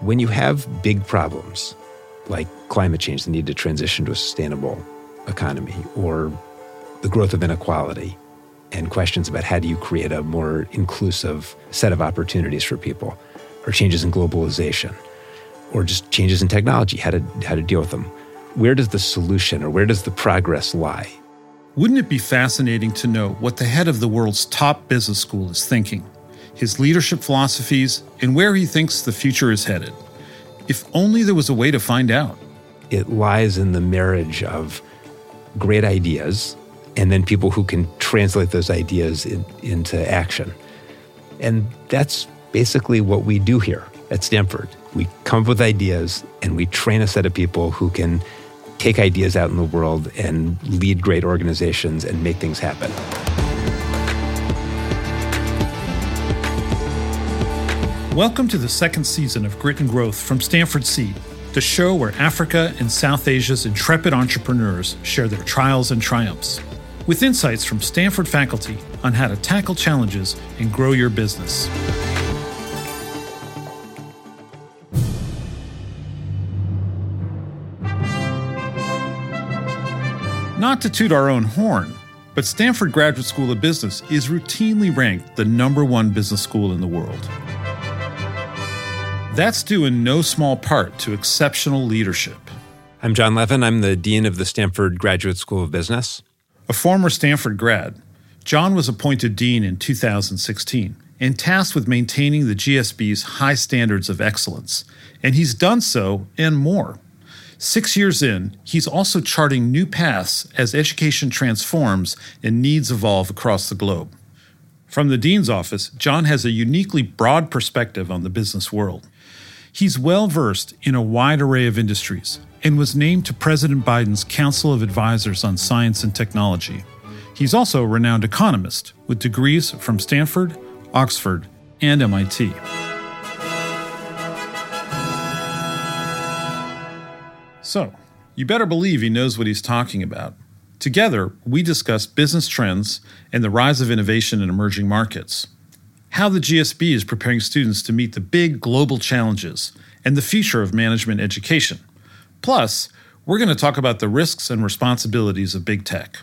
When you have big problems, like climate change, the need to transition to a sustainable economy, or the growth of inequality, and questions about how do you create a more inclusive set of opportunities for people, or changes in globalization, or just changes in technology, how to deal with them. Where does the solution or where does the progress lie? Wouldn't it be fascinating to know what the head of the world's top business school is thinking, his leadership philosophies, and where he thinks the future is headed? If only there was a way to find out. It lies in the marriage of great ideas and then people who can translate those ideas into action. And that's basically what we do here at Stanford. We come up with ideas and we train a set of people who can take ideas out in the world and lead great organizations and make things happen. Welcome to the second season of Grit and Growth from Stanford SEED, the show where Africa and South Asia's intrepid entrepreneurs share their trials and triumphs, with insights from Stanford faculty on how to tackle challenges and grow your business. Not to toot our own horn, but Stanford Graduate School of Business is routinely ranked the #1 business school in the world. That's due in no small part to exceptional leadership. I'm John Levin. I'm the dean of the Stanford Graduate School of Business. A former Stanford grad, John was appointed dean in 2016 and tasked with maintaining the GSB's high standards of excellence. And he's done so and more. 6 years in, he's also charting new paths as education transforms and needs evolve across the globe. From the dean's office, John has a uniquely broad perspective on the business world. He's well-versed in a wide array of industries and was named to President Biden's Council of Advisors on Science and Technology. He's also a renowned economist with degrees from Stanford, Oxford, and MIT. So, you better believe he knows what he's talking about. Together, we discuss business trends and the rise of innovation in emerging markets, how the GSB is preparing students to meet the big global challenges, and the future of management education. Plus, we're going to talk about the risks and responsibilities of big tech.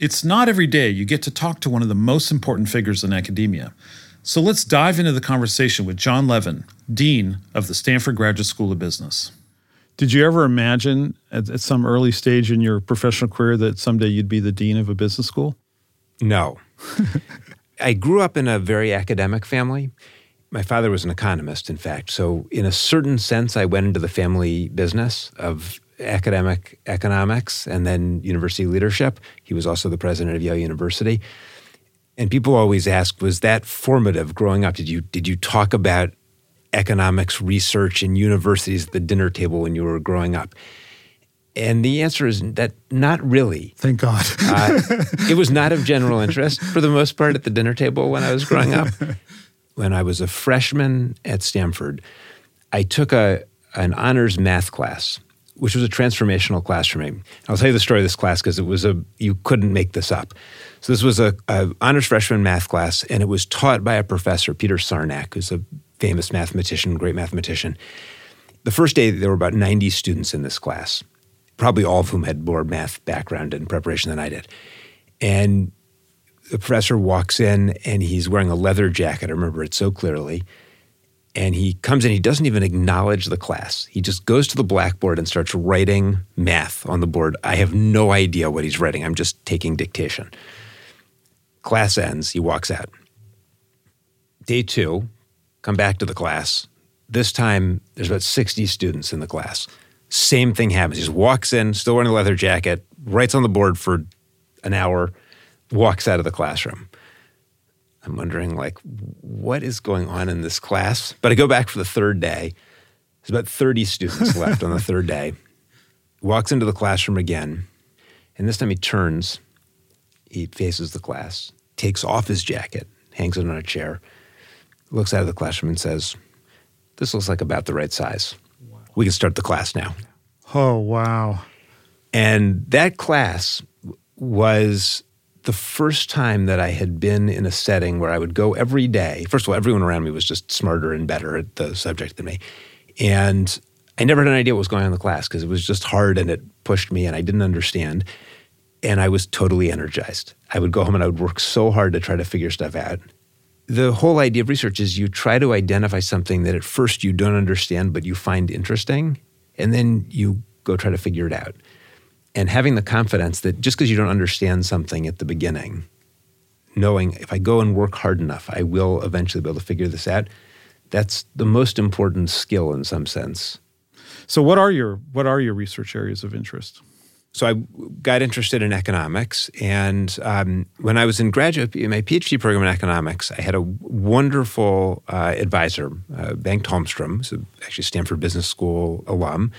It's not every day you get to talk to one of the most important figures in academia. So let's dive into the conversation with John Levin, Dean of the Stanford Graduate School of Business. Did you ever imagine at some early stage in your professional career that someday you'd be the dean of a business school? No. I grew up in a very academic family. My father was an economist, in fact. So in a certain sense, I went into the family business of academic economics and then university leadership. He was also the president of Yale University. And people always ask, was that formative growing up? Did you talk about economics research in universities at the dinner table when you were growing up? And the answer is that not really. Thank God. It was not of general interest for the most part at the dinner table when I was growing up. When I was a freshman at Stanford, I took an honors math class, which was a transformational class for me. I'll tell you the story of this class because it was you couldn't make this up. So this was a honors freshman math class, and it was taught by a professor, Peter Sarnak, who's a famous mathematician, great mathematician. The first day, there were about 90 students in this class, probably all of whom had more math background and preparation than I did. And the professor walks in, and he's wearing a leather jacket. I remember it so clearly. And he comes in. He doesn't even acknowledge the class. He just goes to the blackboard and starts writing math on the board. I have no idea what he's writing. I'm just taking dictation. Class ends. He walks out. Day two, come back to the class. This time, there's about 60 students in the class. Same thing happens. He just walks in, still wearing a leather jacket, writes on the board for an hour, walks out of the classroom. I'm wondering, what is going on in this class? But I go back for the third day. There's about 30 students left on the third day. Walks into the classroom again. And this time he turns. He faces the class, takes off his jacket, hangs it on a chair, looks out of the classroom and says, "This looks like about the right size. Wow. We can start the class now." Oh, wow. And that class was the first time that I had been in a setting where I would go every day. First of all, everyone around me was just smarter and better at the subject than me. And I never had an idea what was going on in the class because it was just hard and it pushed me and I didn't understand. And I was totally energized. I would go home and I would work so hard to try to figure stuff out. The whole idea of research is you try to identify something that at first you don't understand, but you find interesting, and then you go try to figure it out. And having the confidence that just because you don't understand something at the beginning, knowing if I go and work hard enough, I will eventually be able to figure this out, that's the most important skill in some sense. So what are your research areas of interest? So I got interested in economics, and when I was in my PhD program in economics, I had a wonderful advisor, Bengt Holmstrom, who's actually Stanford Business School alum,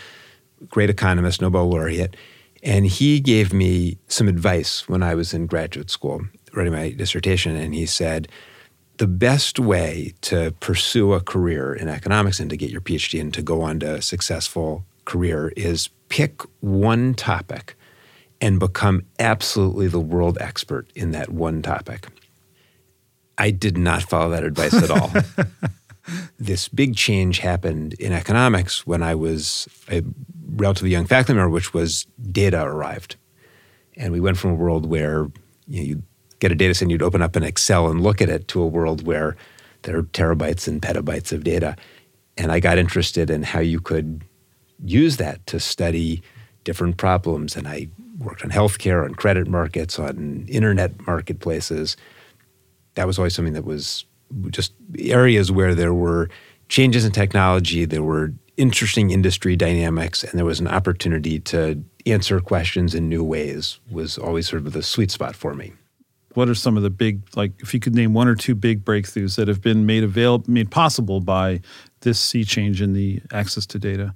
great economist, Nobel laureate, and he gave me some advice when I was in graduate school writing my dissertation, and he said, the best way to pursue a career in economics and to get your PhD and to go on to a successful career is pick one topic and become absolutely the world expert in that one topic. I did not follow that advice at all. This big change happened in economics when I was a relatively young faculty member, which was data arrived. And we went from a world where you'd get a data set and you'd open up an Excel and look at it to a world where there are terabytes and petabytes of data. And I got interested in how you could use that to study different problems. And I worked on healthcare, on credit markets, on internet marketplaces. That was always something that was just areas where there were changes in technology, there were interesting industry dynamics, and there was an opportunity to answer questions in new ways was always sort of the sweet spot for me. What are some of the big, like if you could name one or two big breakthroughs that have been made possible by this sea change in the access to data?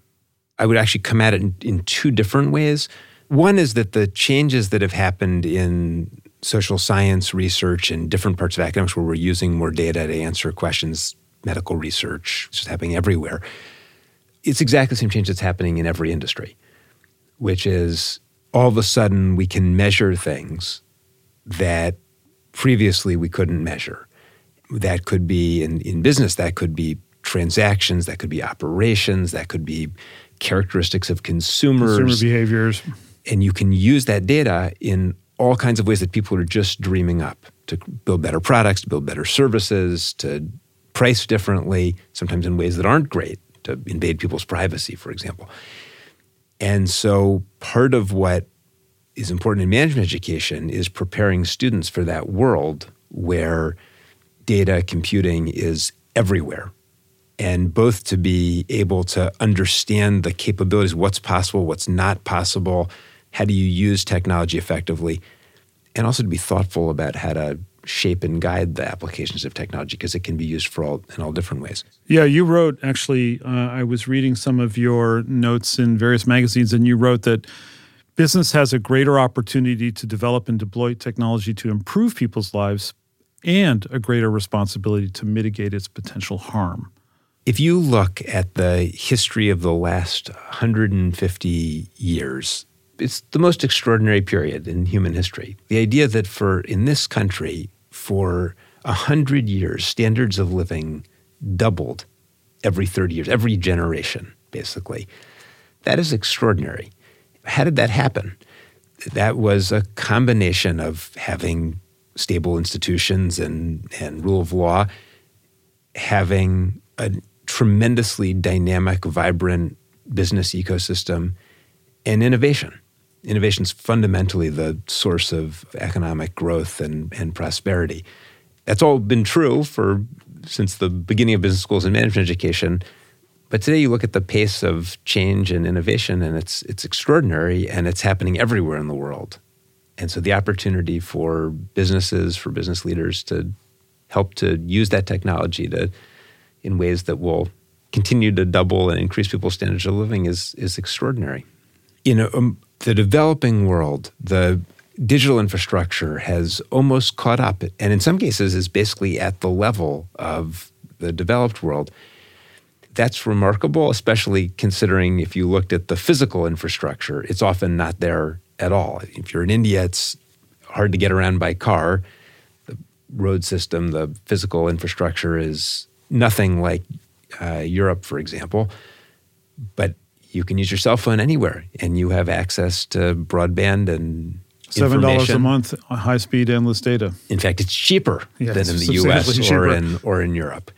I would actually come at it in two different ways. One is that the changes that have happened in social science research and different parts of academics where we're using more data to answer questions, medical research, it's just happening everywhere. It's exactly the same change that's happening in every industry, which is all of a sudden we can measure things that previously we couldn't measure. That could be in business, that could be transactions, that could be operations, that could be characteristics of consumers. Consumer behaviors. And you can use that data in all kinds of ways that people are just dreaming up to build better products, to build better services, to price differently, sometimes in ways that aren't great, to invade people's privacy, for example. And so part of what is important in management education is preparing students for that world where data computing is everywhere. And both to be able to understand the capabilities, what's possible, what's not possible, how do you use technology effectively, and also to be thoughtful about how to shape and guide the applications of technology because it can be used for all in all different ways. Yeah, you wrote, actually, I was reading some of your notes in various magazines, and you wrote that business has a greater opportunity to develop and deploy technology to improve people's lives and a greater responsibility to mitigate its potential harm. If you look at the history of the last 150 years, it's the most extraordinary period in human history. The idea that in this country, for 100 years, standards of living doubled every 30 years, every generation, basically. That is extraordinary. How did that happen? That was a combination of having stable institutions and rule of law, having a tremendously dynamic, vibrant business ecosystem, and innovation. Innovation is fundamentally the source of economic growth and prosperity. That's all been true since the beginning of business schools and management education. But today you look at the pace of change and innovation, and it's extraordinary, and it's happening everywhere in the world. And so the opportunity for businesses, for business leaders to help to use that technology in ways that will continue to double and increase people's standards of living is extraordinary. The developing world, the digital infrastructure has almost caught up, and in some cases is basically at the level of the developed world. That's remarkable, especially considering if you looked at the physical infrastructure, it's often not there at all. If you're in India, it's hard to get around by car. The road system, the physical infrastructure is nothing like Europe, for example. But you can use your cell phone anywhere, and you have access to broadband and $7 a month, high-speed, endless data. In fact, it's cheaper than in the U.S. or in Europe.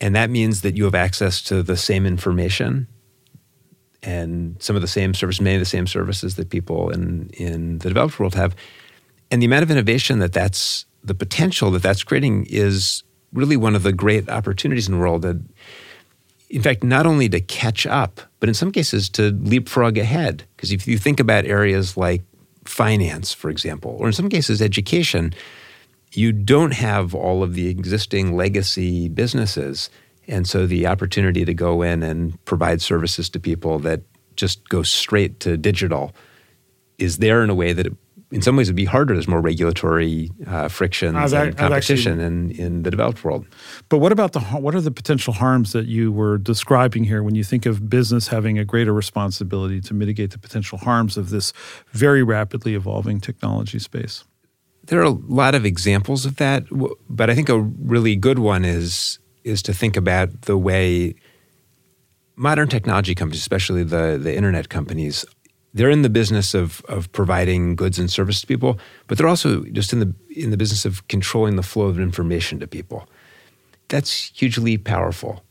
And that means that you have access to the same information and some of the same services, many of the same services that people in the developed world have. And the amount of innovation that's the potential that's creating is really one of the great opportunities in the world. That, in fact, not only to catch up, but in some cases to leapfrog ahead. Because if you think about areas like finance, for example, or in some cases education, you don't have all of the existing legacy businesses. And so the opportunity to go in and provide services to people that just go straight to digital is there in a way that it, in some ways, would be harder. There's more regulatory friction and competition in the developed world. But what are the potential harms that you were describing here when you think of business having a greater responsibility to mitigate the potential harms of this very rapidly evolving technology space? There are a lot of examples of that, but I think a really good one is to think about the way modern technology companies, especially the internet companies, they're in the business of providing goods and services to people, but they're also just in the business of controlling the flow of information to people. That's hugely powerful.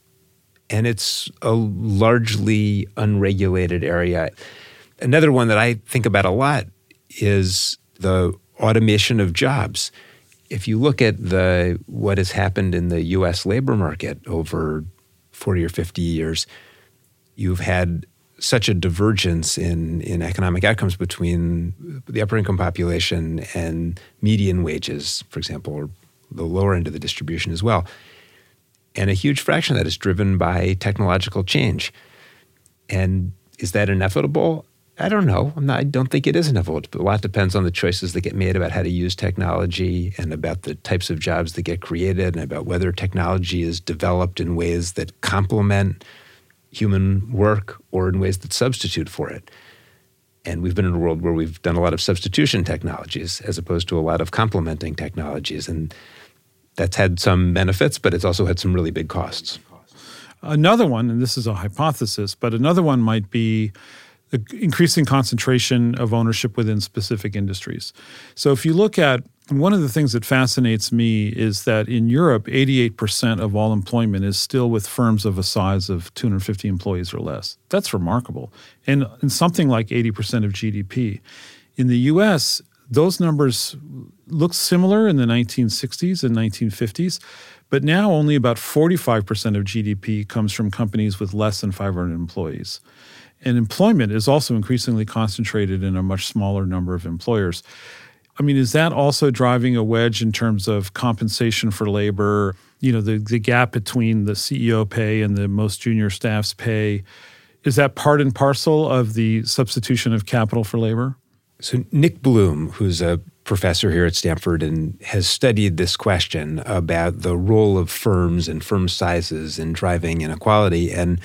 And it's a largely unregulated area. Another one that I think about a lot is the automation of jobs. If you look at what has happened in the US labor market over 40 or 50 years, you've had such a divergence in economic outcomes between the upper income population and median wages, for example, or the lower end of the distribution as well. And a huge fraction of that is driven by technological change. And is that inevitable? I don't know. I don't think it is inevitable. But a lot depends on the choices that get made about how to use technology and about the types of jobs that get created and about whether technology is developed in ways that complement human work or in ways that substitute for it. And we've been in a world where we've done a lot of substitution technologies as opposed to a lot of complementing technologies. And that's had some benefits, but it's also had some really big costs. Another one, and this is a hypothesis, but another one might be the increasing concentration of ownership within specific industries. So if you look at one of the things that fascinates me is that in Europe, 88% of all employment is still with firms of a size of 250 employees or less. That's remarkable. And something like 80% of GDP. In the US, those numbers look similar in the 1960s and 1950s, but now only about 45% of GDP comes from companies with less than 500 employees. And employment is also increasingly concentrated in a much smaller number of employers. I mean, is that also driving a wedge in terms of compensation for labor? You know, the gap between the CEO pay and the most junior staff's pay, is that part and parcel of the substitution of capital for labor? So Nick Bloom, who's a professor here at Stanford and has studied this question about the role of firms and firm sizes in driving inequality, and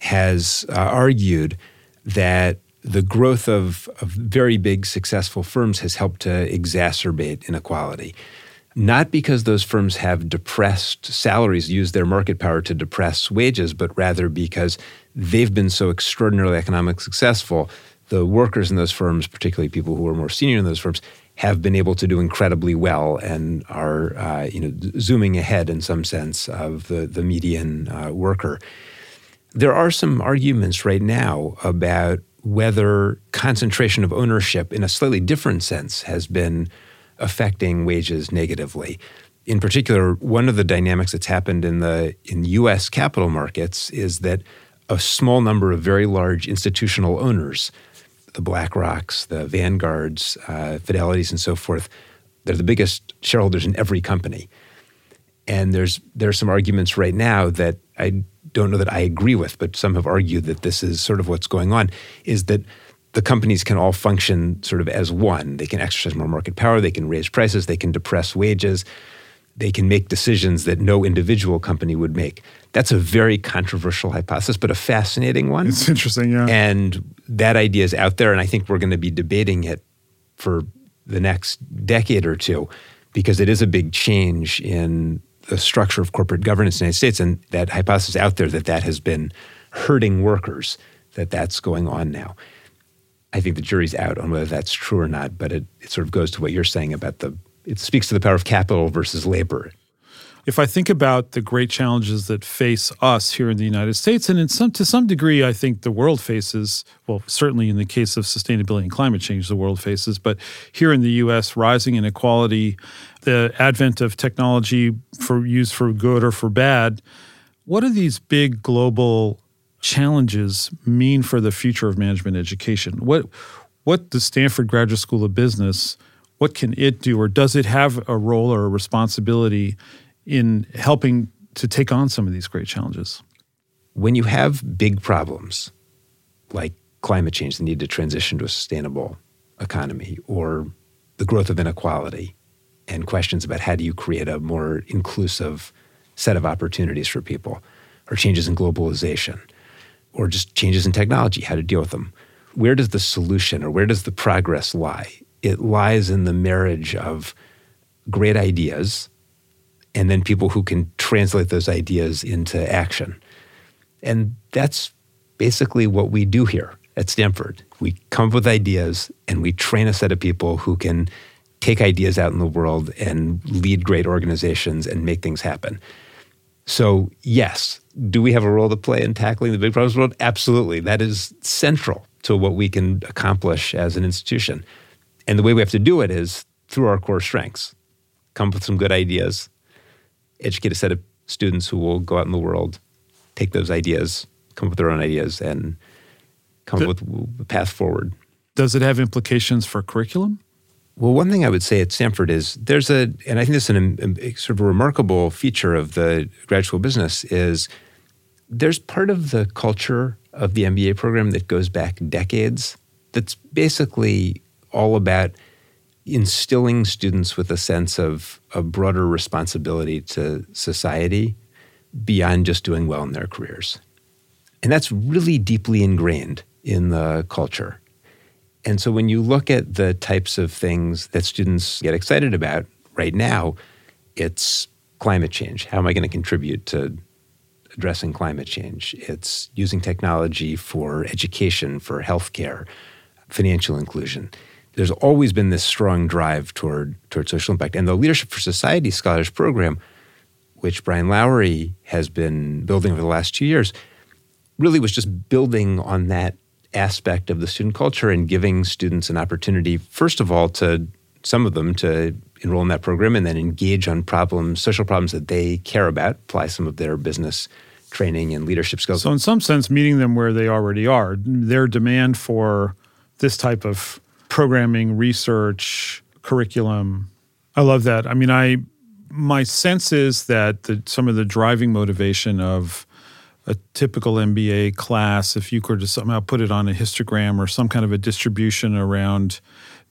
has argued that the growth of very big, successful firms has helped to exacerbate inequality. Not because those firms have depressed salaries, used their market power to depress wages, but rather because they've been so extraordinarily economically successful. The workers in those firms, particularly people who are more senior in those firms, have been able to do incredibly well and are zooming ahead in some sense of the median worker. There are some arguments right now about whether concentration of ownership in a slightly different sense has been affecting wages negatively. In particular, one of the dynamics that's happened in U.S. capital markets is that a small number of very large institutional owners, the Black Rocks, the Vanguards, Fidelities, and so forth, they're the biggest shareholders in every company. And there's some arguments right now that I don't know that I agree with, but some have argued that this is sort of what's going on, is that the companies can all function sort of as one. They can exercise more market power, they can raise prices, they can depress wages, they can make decisions that no individual company would make. That's a very controversial hypothesis, but a fascinating one. It's interesting, yeah. And that idea is out there, and I think we're going to be debating it for the next decade or two, because it is a big change in the structure of corporate governance in the United States, and that hypothesis out there that has been hurting workers, that that's going on now. I think the jury's out on whether that's true or not, but it sort of goes to what you're saying about it speaks to the power of capital versus labor. If I think about the great challenges that face us here in the United States, and to some degree, I think the world faces, well, certainly in the case of sustainability and climate change, the world faces, but here in the U.S., rising inequality, the advent of technology for use for good or for bad, what do these big global challenges mean for the future of management education? What does Stanford Graduate School of Business, what can it do, or does it have a role or a responsibility in helping to take on some of these great challenges? When you have big problems like climate change, the need to transition to a sustainable economy, or the growth of inequality and questions about how do you create a more inclusive set of opportunities for people, or changes in globalization, or just changes in technology, how to deal with them, where does the solution or where does the progress lie? It lies in the marriage of great ideas and then people who can translate those ideas into action. And that's basically what we do here at Stanford. We come up with ideas and we train a set of people who can take ideas out in the world and lead great organizations and make things happen. So yes, do we have a role to play in tackling the big problems of the world? Absolutely. That is central to what we can accomplish as an institution. And the way we have to do it is through our core strengths. Come up with some good ideas, educate a set of students who will go out in the world, take those ideas, come up with their own ideas, and come up with a path forward. Does it have implications for curriculum? Well, one thing I would say at Stanford is and I think this is a sort of a remarkable feature of the graduate school business, is there's part of the culture of the MBA program that goes back decades that's basically all about instilling students with a sense of a broader responsibility to society beyond just doing well in their careers. And that's really deeply ingrained in the culture. And so when you look at the types of things that students get excited about right now, it's climate change. How am I going to contribute to addressing climate change? It's using technology for education, for healthcare, financial inclusion. There's always been this strong drive toward social impact. And the Leadership for Society Scholars Program, which Brian Lowry has been building over the last 2 years, really was just building on that aspect of the student culture and giving students an opportunity, first of all, to some of them to enroll in that program and then engage on social problems that they care about, apply some of their business training and leadership skills. So in some sense, meeting them where they already are, their demand for this type of programming, research, curriculum. I love that. I mean, my sense is that some of the driving motivation of a typical MBA class, if you could just somehow put it on a histogram or some kind of a distribution around,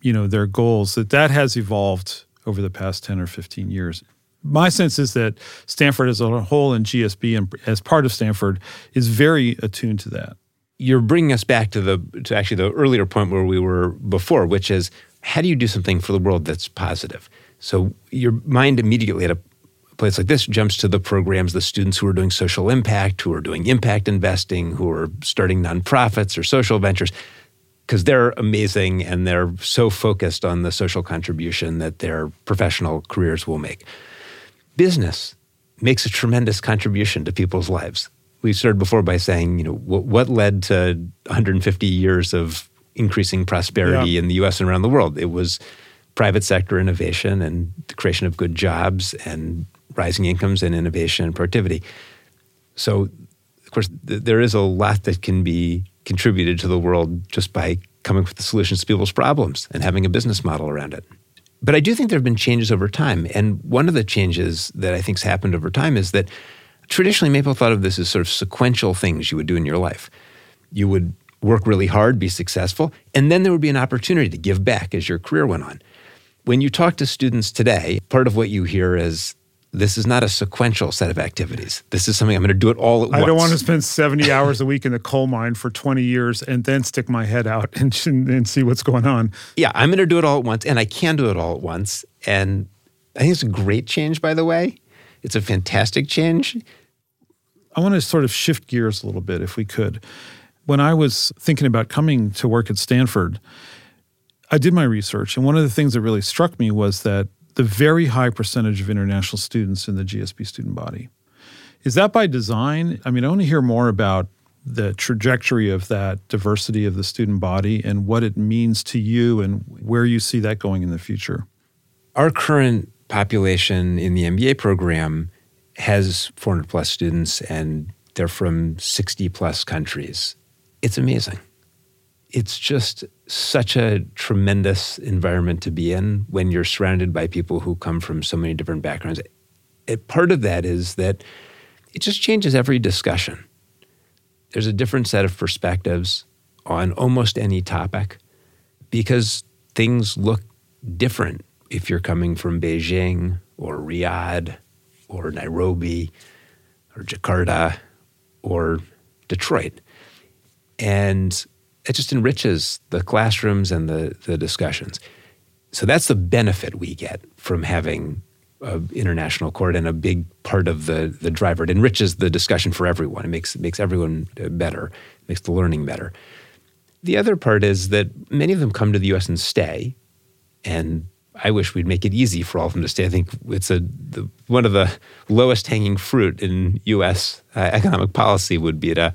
their goals, that has evolved over the past 10 or 15 years. My sense is that Stanford as a whole and GSB and as part of Stanford is very attuned to that. You're bringing us back to actually the earlier point where we were before, which is, how do you do something for the world that's positive? So your mind immediately at a place like this jumps to the programs, the students who are doing social impact, who are doing impact investing, who are starting nonprofits or social ventures, because they're amazing and they're so focused on the social contribution that their professional careers will make. Business makes a tremendous contribution to people's lives. We started before by saying, what led to 150 years of increasing prosperity in the U.S. and around the world? It was private sector innovation and the creation of good jobs and rising incomes and innovation and productivity. So, of course, there is a lot that can be contributed to the world just by coming up with the solutions to people's problems and having a business model around it. But I do think there have been changes over time. And one of the changes that I think has happened over time is that traditionally, people thought of this as sort of sequential things you would do in your life. You would work really hard, be successful, and then there would be an opportunity to give back as your career went on. When you talk to students today, part of what you hear is, this is not a sequential set of activities. This is something I'm going to do it all at once. I don't want to spend 70 hours a week in the coal mine for 20 years and then stick my head out and see what's going on. Yeah, I'm going to do it all at once, and I can do it all at once. And I think it's a great change, by the way. It's a fantastic change. I want to sort of shift gears a little bit, if we could. When I was thinking about coming to work at Stanford, I did my research, and one of the things that really struck me was that the very high percentage of international students in the GSB student body. Is that by design? I mean, I want to hear more about the trajectory of that diversity of the student body and what it means to you and where you see that going in the future. Our current population in the MBA program has 400 plus students, and they're from 60 plus countries. It's amazing. It's just such a tremendous environment to be in when you're surrounded by people who come from so many different backgrounds. Part of that is that it just changes every discussion. There's a different set of perspectives on almost any topic because things look different if you're coming from Beijing or Riyadh or Nairobi or Jakarta or Detroit. And it just enriches the classrooms and the discussions. So that's the benefit we get from having an international court, and a big part of the driver. It enriches the discussion for everyone. It makes everyone better. It makes the learning better. The other part is that many of them come to the U.S. and stay, and I wish we'd make it easy for all of them to stay. I think it's one of the lowest hanging fruit in U.S. Economic policy would be to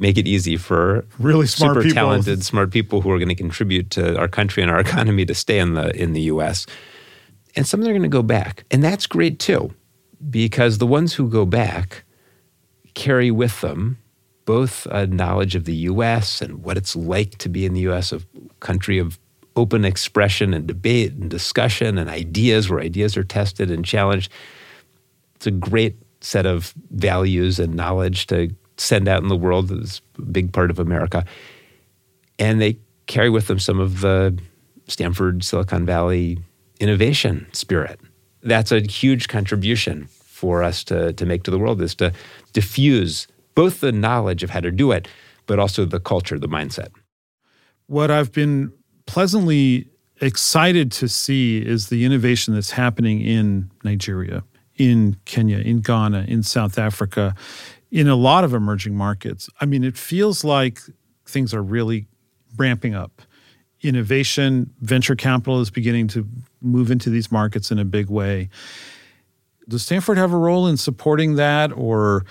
make it easy for really smart, super talented, smart people who are going to contribute to our country and our economy to stay in the U.S. And some of them are going to go back. And that's great too, because the ones who go back carry with them both a knowledge of the U.S. and what it's like to be in the U.S., a country of open expression and debate and discussion and ideas, where ideas are tested and challenged. It's a great set of values and knowledge to send out in the world. It's a big part of America. And they carry with them some of the Stanford, Silicon Valley innovation spirit. That's a huge contribution for us to make to the world, is to diffuse both the knowledge of how to do it, but also the culture, the mindset. What I've been pleasantly excited to see is the innovation that's happening in Nigeria, in Kenya, in Ghana, in South Africa, in a lot of emerging markets. I mean, it feels like things are really ramping up. Innovation, venture capital is beginning to move into these markets in a big way. Does Stanford have a role in supporting that, or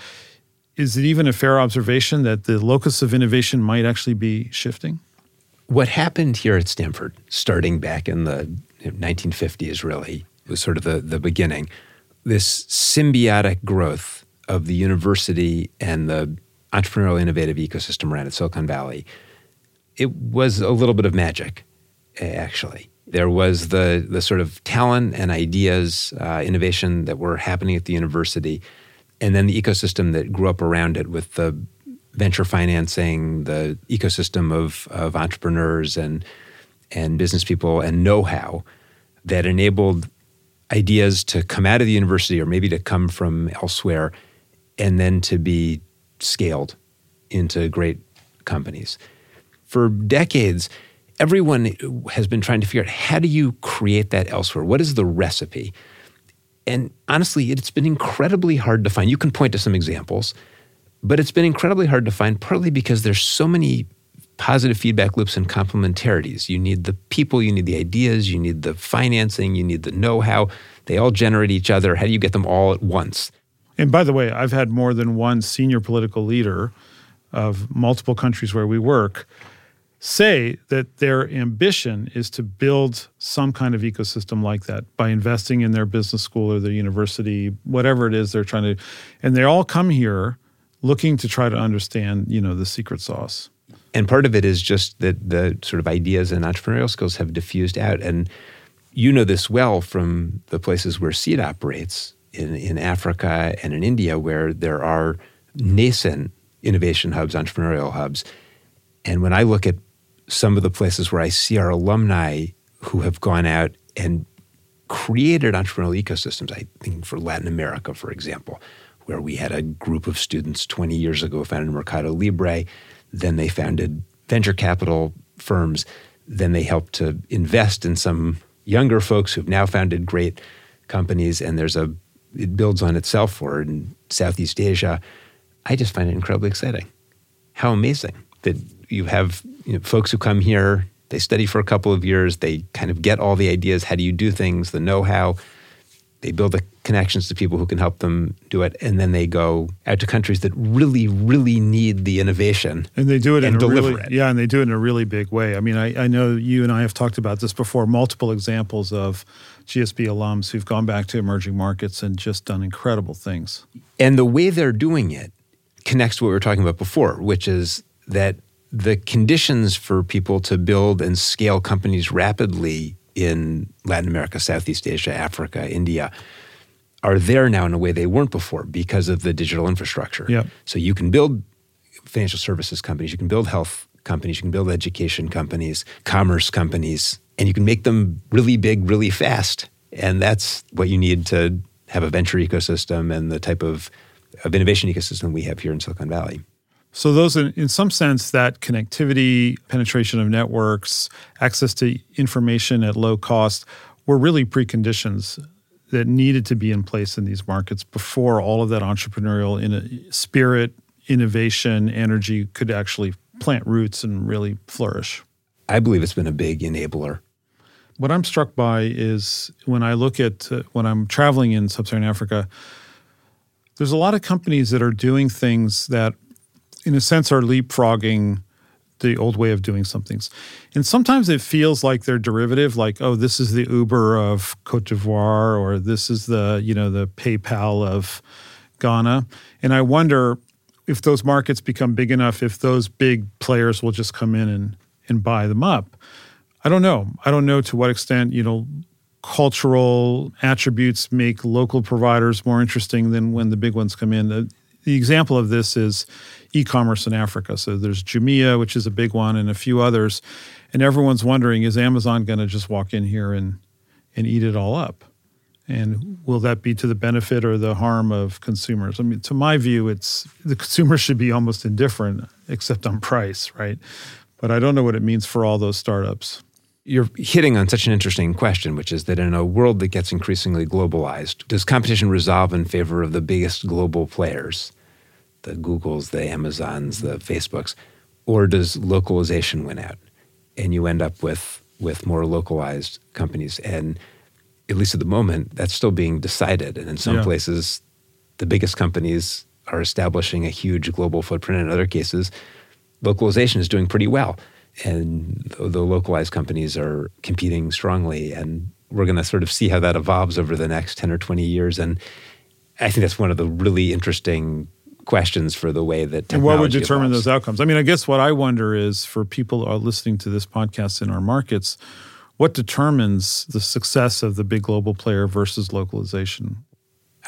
is it even a fair observation that the locus of innovation might actually be shifting? What happened here at Stanford, starting back in the 1950s really, was sort of the beginning. This symbiotic growth of the university and the entrepreneurial innovative ecosystem around at Silicon Valley. It was a little bit of magic, actually. There was the sort of talent and ideas, innovation that were happening at the university, and then the ecosystem that grew up around it with the venture financing, the ecosystem of entrepreneurs and business people and know-how that enabled ideas to come out of the university or maybe to come from elsewhere and then to be scaled into great companies. For decades, everyone has been trying to figure out, how do you create that elsewhere? What is the recipe? And honestly, it's been incredibly hard to find. You can point to some examples, but it's been incredibly hard to find, partly because there's so many positive feedback loops and complementarities. You need the people, you need the ideas, you need the financing, you need the know-how. They all generate each other. How do you get them all at once? And by the way, I've had more than one senior political leader of multiple countries where we work say that their ambition is to build some kind of ecosystem like that by investing in their business school or their university, whatever it is they're trying to, and they all come here looking to try to understand, the secret sauce. And part of it is just that the sort of ideas and entrepreneurial skills have diffused out. And you know this well from the places where SEED operates in Africa and in India, where there are nascent innovation hubs, entrepreneurial hubs. And when I look at some of the places where I see our alumni who have gone out and created entrepreneurial ecosystems, I think for Latin America, for example, where we had a group of students 20 years ago founded Mercado Libre, then they founded venture capital firms, then they helped to invest in some younger folks who've now founded great companies, and it builds on itself. Or in Southeast Asia, I just find it incredibly exciting. How amazing that you have folks who come here, they study for a couple of years, they kind of get all the ideas, how do you do things, the know-how, they build the connections to people who can help them do it, and then they go out to countries that really, really need the innovation. And they do it and deliver it. Yeah, and they do it in a really big way. I mean, I know you and I have talked about this before, multiple examples of GSB alums who've gone back to emerging markets and just done incredible things. And the way they're doing it connects to what we were talking about before, which is that the conditions for people to build and scale companies rapidly in Latin America, Southeast Asia, Africa, India, are there now in a way they weren't before because of the digital infrastructure. Yep. So you can build financial services companies, you can build health companies, you can build education companies, commerce companies, and you can make them really big, really fast. And that's what you need to have a venture ecosystem and the type of innovation ecosystem we have here in Silicon Valley. So those, in some sense, that connectivity, penetration of networks, access to information at low cost were really preconditions that needed to be in place in these markets before all of that entrepreneurial spirit, innovation, energy could actually plant roots and really flourish. I believe it's been a big enabler. What I'm struck by is when I look at, when I'm traveling in sub-Saharan Africa, there's a lot of companies that are doing things that in a sense are leapfrogging the old way of doing some things. And sometimes it feels like they're derivative, like, oh, this is the Uber of Cote d'Ivoire, or this is the, the PayPal of Ghana. And I wonder if those markets become big enough, if those big players will just come in and buy them up. I don't know. I don't know to what extent, cultural attributes make local providers more interesting than when the big ones come in. The example of this is e-commerce in Africa. So there's Jumia, which is a big one, and a few others. And everyone's wondering, is Amazon going to just walk in here and eat it all up? And will that be to the benefit or the harm of consumers? I mean, to my view, it's the consumer should be almost indifferent, except on price, right? But I don't know what it means for all those startups. You're hitting on such an interesting question, which is that in a world that gets increasingly globalized, does competition resolve in favor of the biggest global players, the Googles, the Amazons, the Facebooks, or does localization win out? And you end up with more localized companies. And at least at the moment, that's still being decided. And in some places, the biggest companies are establishing a huge global footprint. In other cases, localization is doing pretty well. And the localized companies are competing strongly. And we're going to sort of see how that evolves over the next 10 or 20 years. And I think that's one of the really interesting questions for the way that technology and what would determine evolves. Those outcomes? I mean, I guess what I wonder is for people who are listening to this podcast in our markets, what determines the success of the big global player versus localization?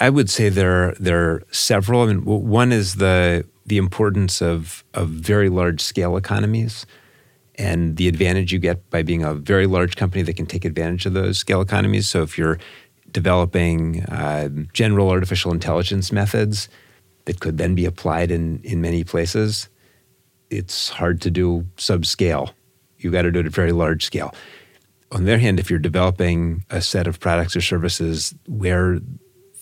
I would say there are several. I mean, one is the importance of very large-scale economies, and the advantage you get by being a very large company that can take advantage of those scale economies. So if you're developing general artificial intelligence methods that could then be applied in many places, it's hard to do subscale. You got to do it at very large scale. On the other hand, if you're developing a set of products or services where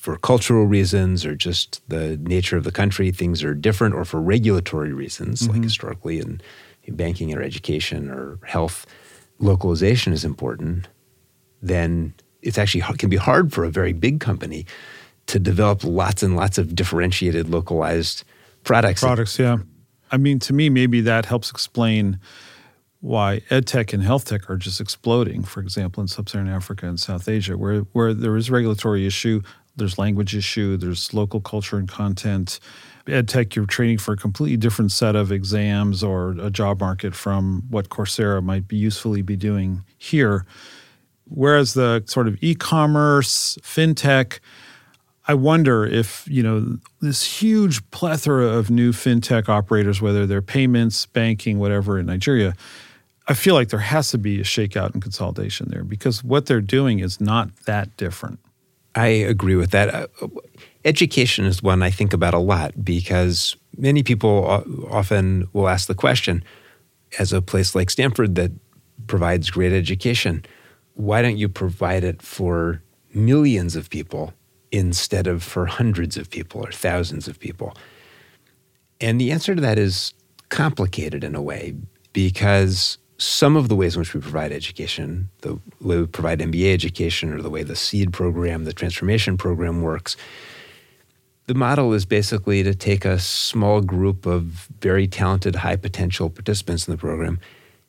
for cultural reasons or just the nature of the country, things are different, or for regulatory reasons, like historically in banking or education or health, localization is important, then it's actually can be hard for a very big company to develop lots and lots of differentiated localized products. I mean, to me, maybe that helps explain why edtech and health tech are just exploding, for example, in sub-Saharan Africa and South Asia, where there is regulatory issue, there's language issue, there's local culture and content. EdTech, you're training for a completely different set of exams or a job market from what Coursera might be usefully be doing here. Whereas the sort of e-commerce, fintech, I wonder if, this huge plethora of new fintech operators, whether they're payments, banking, whatever in Nigeria, I feel like there has to be a shakeout and consolidation there because what they're doing is not that different. I agree with that. Education is one I think about a lot because many people often will ask the question, as a place like Stanford that provides great education, why don't you provide it for millions of people instead of for hundreds of people or thousands of people? And the answer to that is complicated in a way, because some of the ways in which we provide education, the way we provide MBA education or the way the SEED program, the transformation program works, the model is basically to take a small group of very talented, high potential participants in the program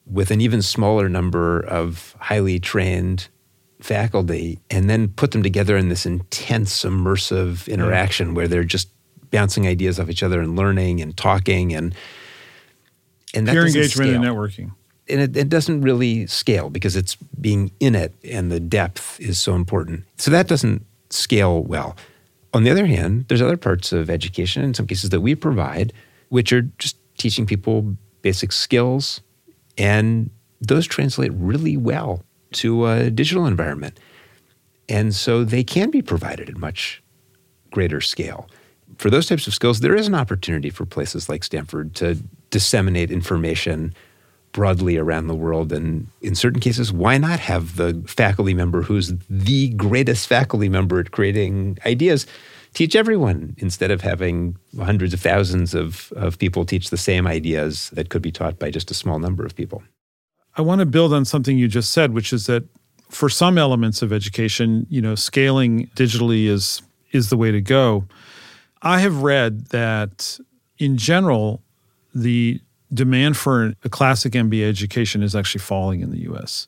with an even smaller number of highly trained faculty and then put them together in this intense, immersive interaction where they're just bouncing ideas off each other and learning and talking and peer engagement and networking. And it doesn't really scale because it's being in it and the depth is so important. So that doesn't scale well. On the other hand, there's other parts of education, in some cases, that we provide, which are just teaching people basic skills, and those translate really well to a digital environment. And so they can be provided at much greater scale. For those types of skills, there is an opportunity for places like Stanford to disseminate information broadly around the world. And in certain cases, why not have the faculty member who's the greatest faculty member at creating ideas teach everyone instead of having hundreds of thousands of people teach the same ideas that could be taught by just a small number of people? I want to build on something you just said, which is that for some elements of education, scaling digitally is the way to go. I have read that in general, the demand for a classic MBA education is actually falling in the U.S.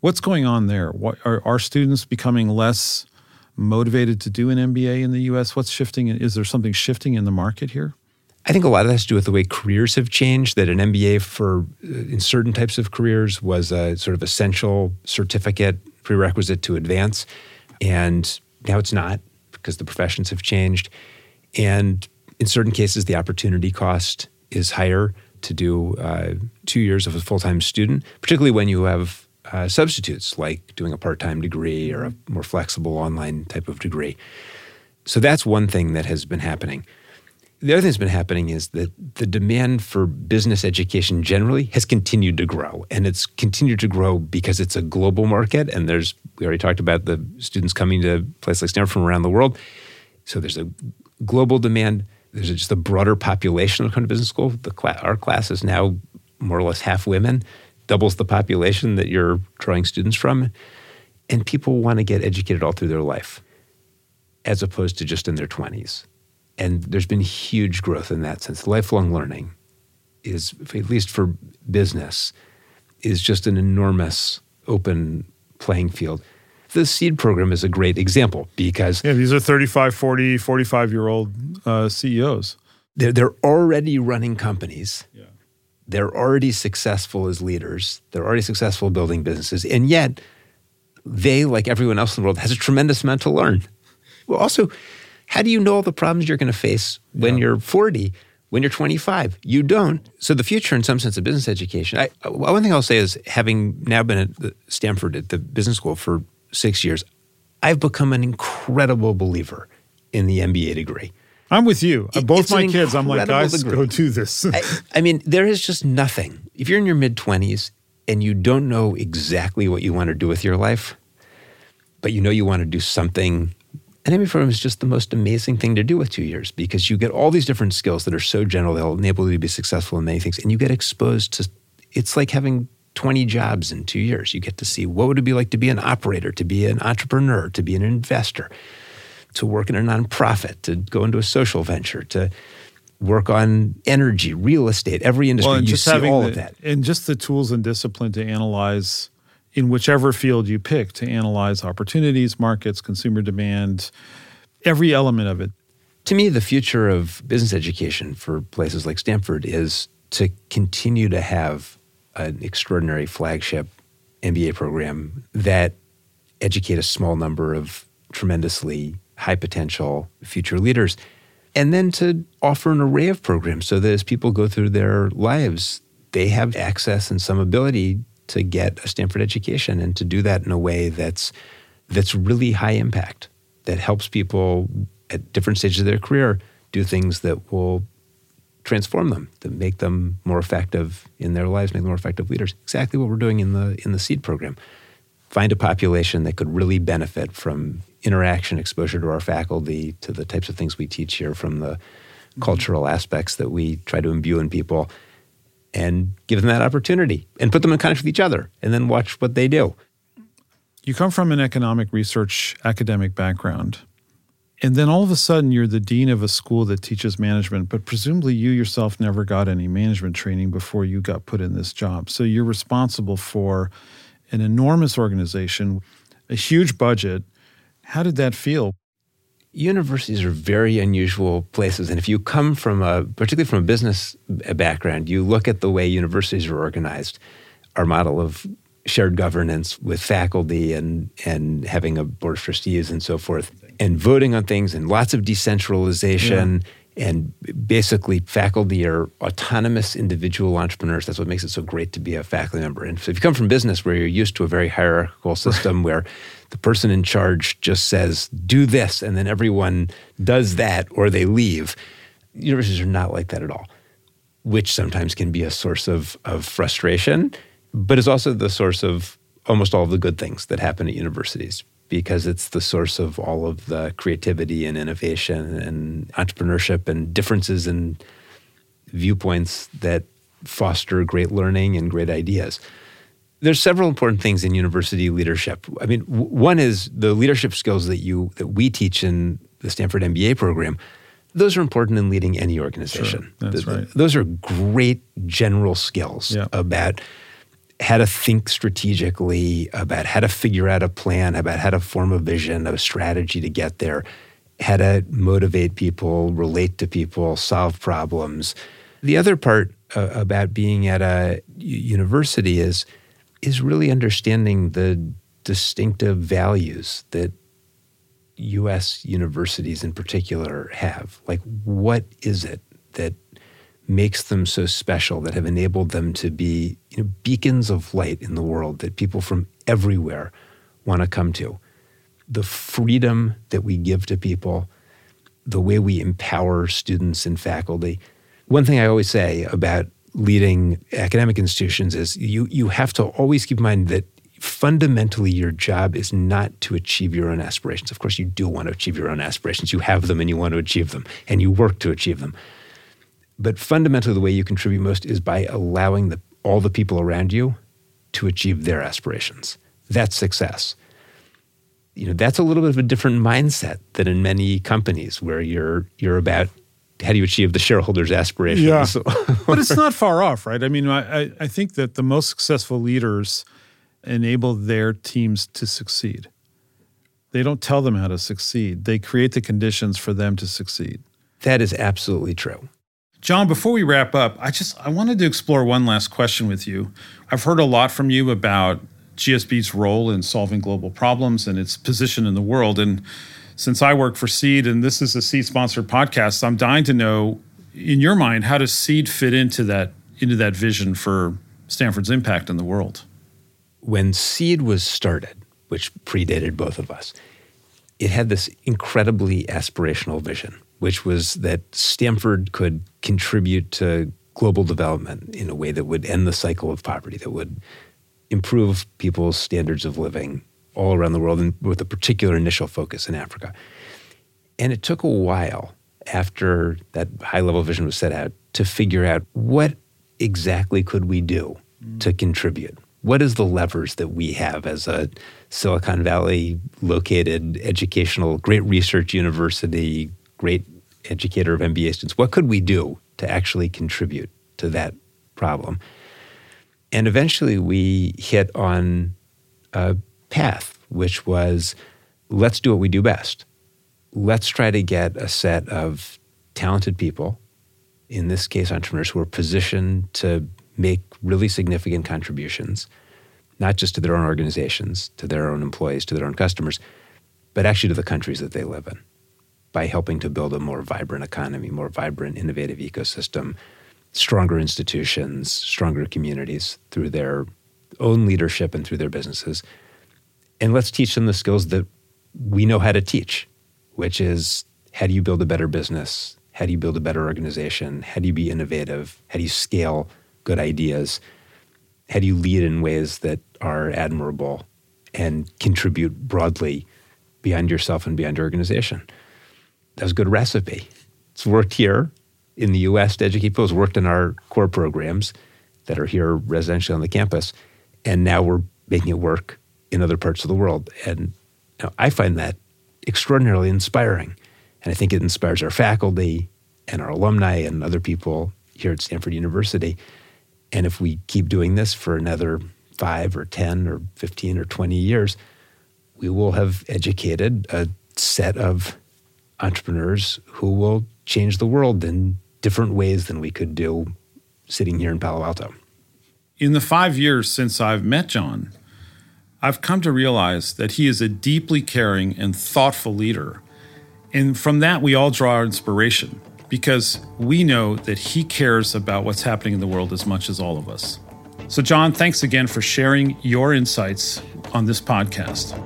What's going on there? Are students becoming less motivated to do an MBA in the U.S.? What's shifting? Is there something shifting in the market here? I think a lot of that has to do with the way careers have changed, that an MBA in certain types of careers was a sort of essential certificate prerequisite to advance. And now it's not because the professions have changed. And in certain cases, the opportunity cost is higher to do 2 years of a full-time student, particularly when you have substitutes like doing a part-time degree or a more flexible online type of degree. So that's one thing that has been happening. The other thing that's been happening is that the demand for business education generally has continued to grow. And it's continued to grow because it's a global market. And we already talked about the students coming to places like Stanford from around the world. So there's a global demand. There's just a broader population of come to business school. Our class is now more or less half women, doubles the population that you're drawing students from. And people want to get educated all through their life as opposed to just in their 20s. And there's been huge growth in that sense. Lifelong learning is, at least for business, is just an enormous open playing field. The SEED program is a great example because... Yeah, these are 35, 40, 45-year-old CEOs. They're already running companies. Yeah. They're already successful as leaders. They're already successful building businesses. And yet, they, like everyone else in the world, has a tremendous amount to learn. Well, also, how do you know all the problems you're going to face when you're 40, when you're 25? You don't. So the future, in some sense, of business education... one thing I'll say is, having now been at Stanford at the business school for 6 years, I've become an incredible believer in the MBA degree. I'm with you. Both my kids, I'm like, guys, go do this. I mean, there is just nothing. If you're in your mid-20s and you don't know exactly what you want to do with your life, but you know you want to do something, an MBA program is just the most amazing thing to do with 2 years because you get all these different skills that are so general, they'll enable you to be successful in many things, and you get exposed to, it's like having 20 jobs in 2 years. You get to see what would it be like to be an operator, to be an entrepreneur, to be an investor, to work in a nonprofit, to go into a social venture, to work on energy, real estate, every industry. Well, you see all of that. And just the tools and discipline to analyze, in whichever field you pick, to analyze opportunities, markets, consumer demand, every element of it. To me, the future of business education for places like Stanford is to continue to have an extraordinary flagship MBA program that educate a small number of tremendously high potential future leaders. And then to offer an array of programs so that as people go through their lives, they have access and some ability to get a Stanford education and to do that in a way that's really high impact, that helps people at different stages of their career do things that will transform them, to make them more effective in their lives, make them more effective leaders. Exactly what we're doing in the SEED program. Find a population that could really benefit from interaction, exposure to our faculty, to the types of things we teach here, from the cultural aspects that we try to imbue in people and give them that opportunity and put them in contact with each other and then watch what they do. You come from an economic research academic background, and then all of a sudden you're the dean of a school that teaches management, but presumably you yourself never got any management training before you got put in this job. So you're responsible for an enormous organization, a huge budget. How did that feel? Universities are very unusual places. And if you come from particularly from a business background, you look at the way universities are organized, our model of shared governance with faculty and having a board of trustees and so forth, and voting on things and lots of decentralization. Yeah. And basically faculty are autonomous individual entrepreneurs. That's what makes it so great to be a faculty member. And so if you come from business where you're used to a very hierarchical system where the person in charge just says, do this, and then everyone does that or they leave, universities are not like that at all, which sometimes can be a source of frustration, but is also the source of almost all of the good things that happen at universities, because it's the source of all of the creativity and innovation and entrepreneurship and differences in viewpoints that foster great learning and great ideas. There's several important things in university leadership. I mean, one is the leadership skills that we teach in the Stanford MBA program. Those are important in leading any organization. Sure, that's right. Those are great general skills about how to think strategically, about how to figure out a plan, about how to form a vision, a strategy to get there, how to motivate people, relate to people, solve problems. The other part about being at a university is really understanding the distinctive values that U.S. universities in particular have. Like, what is it that makes them so special, that have enabled them to be beacons of light in the world that people from everywhere want to come to? The freedom that we give to people, the way we empower students and faculty. One thing I always say about leading academic institutions is you have to always keep in mind that fundamentally your job is not to achieve your own aspirations. Of course, you do want to achieve your own aspirations. You have them and you want to achieve them, and you work to achieve them. But fundamentally, the way you contribute most is by allowing all the people around you to achieve their aspirations. That's success. That's a little bit of a different mindset than in many companies where you're about how do you achieve the shareholders' aspirations. Yeah. But it's not far off, right? I mean, I think that the most successful leaders enable their teams to succeed. They don't tell them how to succeed. They create the conditions for them to succeed. That is absolutely true. John, before we wrap up, I wanted to explore one last question with you. I've heard a lot from you about GSB's role in solving global problems and its position in the world. And since I work for SEED and this is a SEED-sponsored podcast, I'm dying to know, in your mind, how does SEED fit into that vision for Stanford's impact in the world? When SEED was started, which predated both of us, it had this incredibly aspirational vision, which was that Stanford could contribute to global development in a way that would end the cycle of poverty, that would improve people's standards of living all around the world, and with a particular initial focus in Africa. And it took a while after that high-level vision was set out to figure out what exactly could we do to contribute. What is the levers that we have as a Silicon Valley-located educational, great research university, great educator of MBA students? What could we do to actually contribute to that problem? And eventually we hit on a path, which was, let's do what we do best. Let's try to get a set of talented people, in this case entrepreneurs, who are positioned to make really significant contributions, not just to their own organizations, to their own employees, to their own customers, but actually to the countries that they live in, by helping to build a more vibrant economy, more vibrant, innovative ecosystem, stronger institutions, stronger communities through their own leadership and through their businesses. And let's teach them the skills that we know how to teach, which is, how do you build a better business? How do you build a better organization? How do you be innovative? How do you scale good ideas? How do you lead in ways that are admirable and contribute broadly beyond yourself and beyond your organization? That was a good recipe. It's worked here. in the U.S. to educate people, has worked in our core programs that are here residentially on the campus. And now we're making it work in other parts of the world. And you know, I find that extraordinarily inspiring. And I think it inspires our faculty and our alumni and other people here at Stanford University. And if we keep doing this for another 5 or 10 or 15 or 20 years, we will have educated a set of entrepreneurs who will change the world in different ways than we could do sitting here in Palo Alto. In the 5 years since I've met John, I've come to realize that he is a deeply caring and thoughtful leader. And from that, we all draw our inspiration because we know that he cares about what's happening in the world as much as all of us. So, John, thanks again for sharing your insights on this podcast.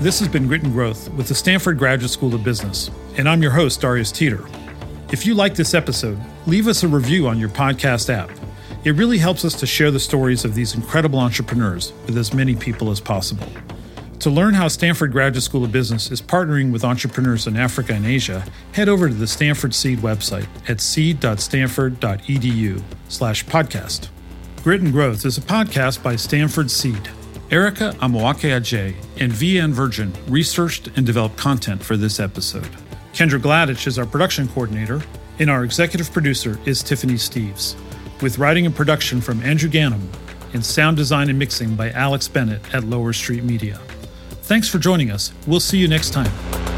This has been Grit and Growth with the Stanford Graduate School of Business, and I'm your host, Darius Teeter. If you like this episode, leave us a review on your podcast app. It really helps us to share the stories of these incredible entrepreneurs with as many people as possible. To learn how Stanford Graduate School of Business is partnering with entrepreneurs in Africa and Asia, head over to the Stanford SEED website at seed.stanford.edu/podcast. Grit and Growth is a podcast by Stanford SEED. Erica Amoake Ajay and VN Virgin researched and developed content for this episode. Kendra Gladich is our production coordinator, and our executive producer is Tiffany Steves, with writing and production from Andrew Ganim and sound design and mixing by Alex Bennett at Lower Street Media. Thanks for joining us. We'll see you next time.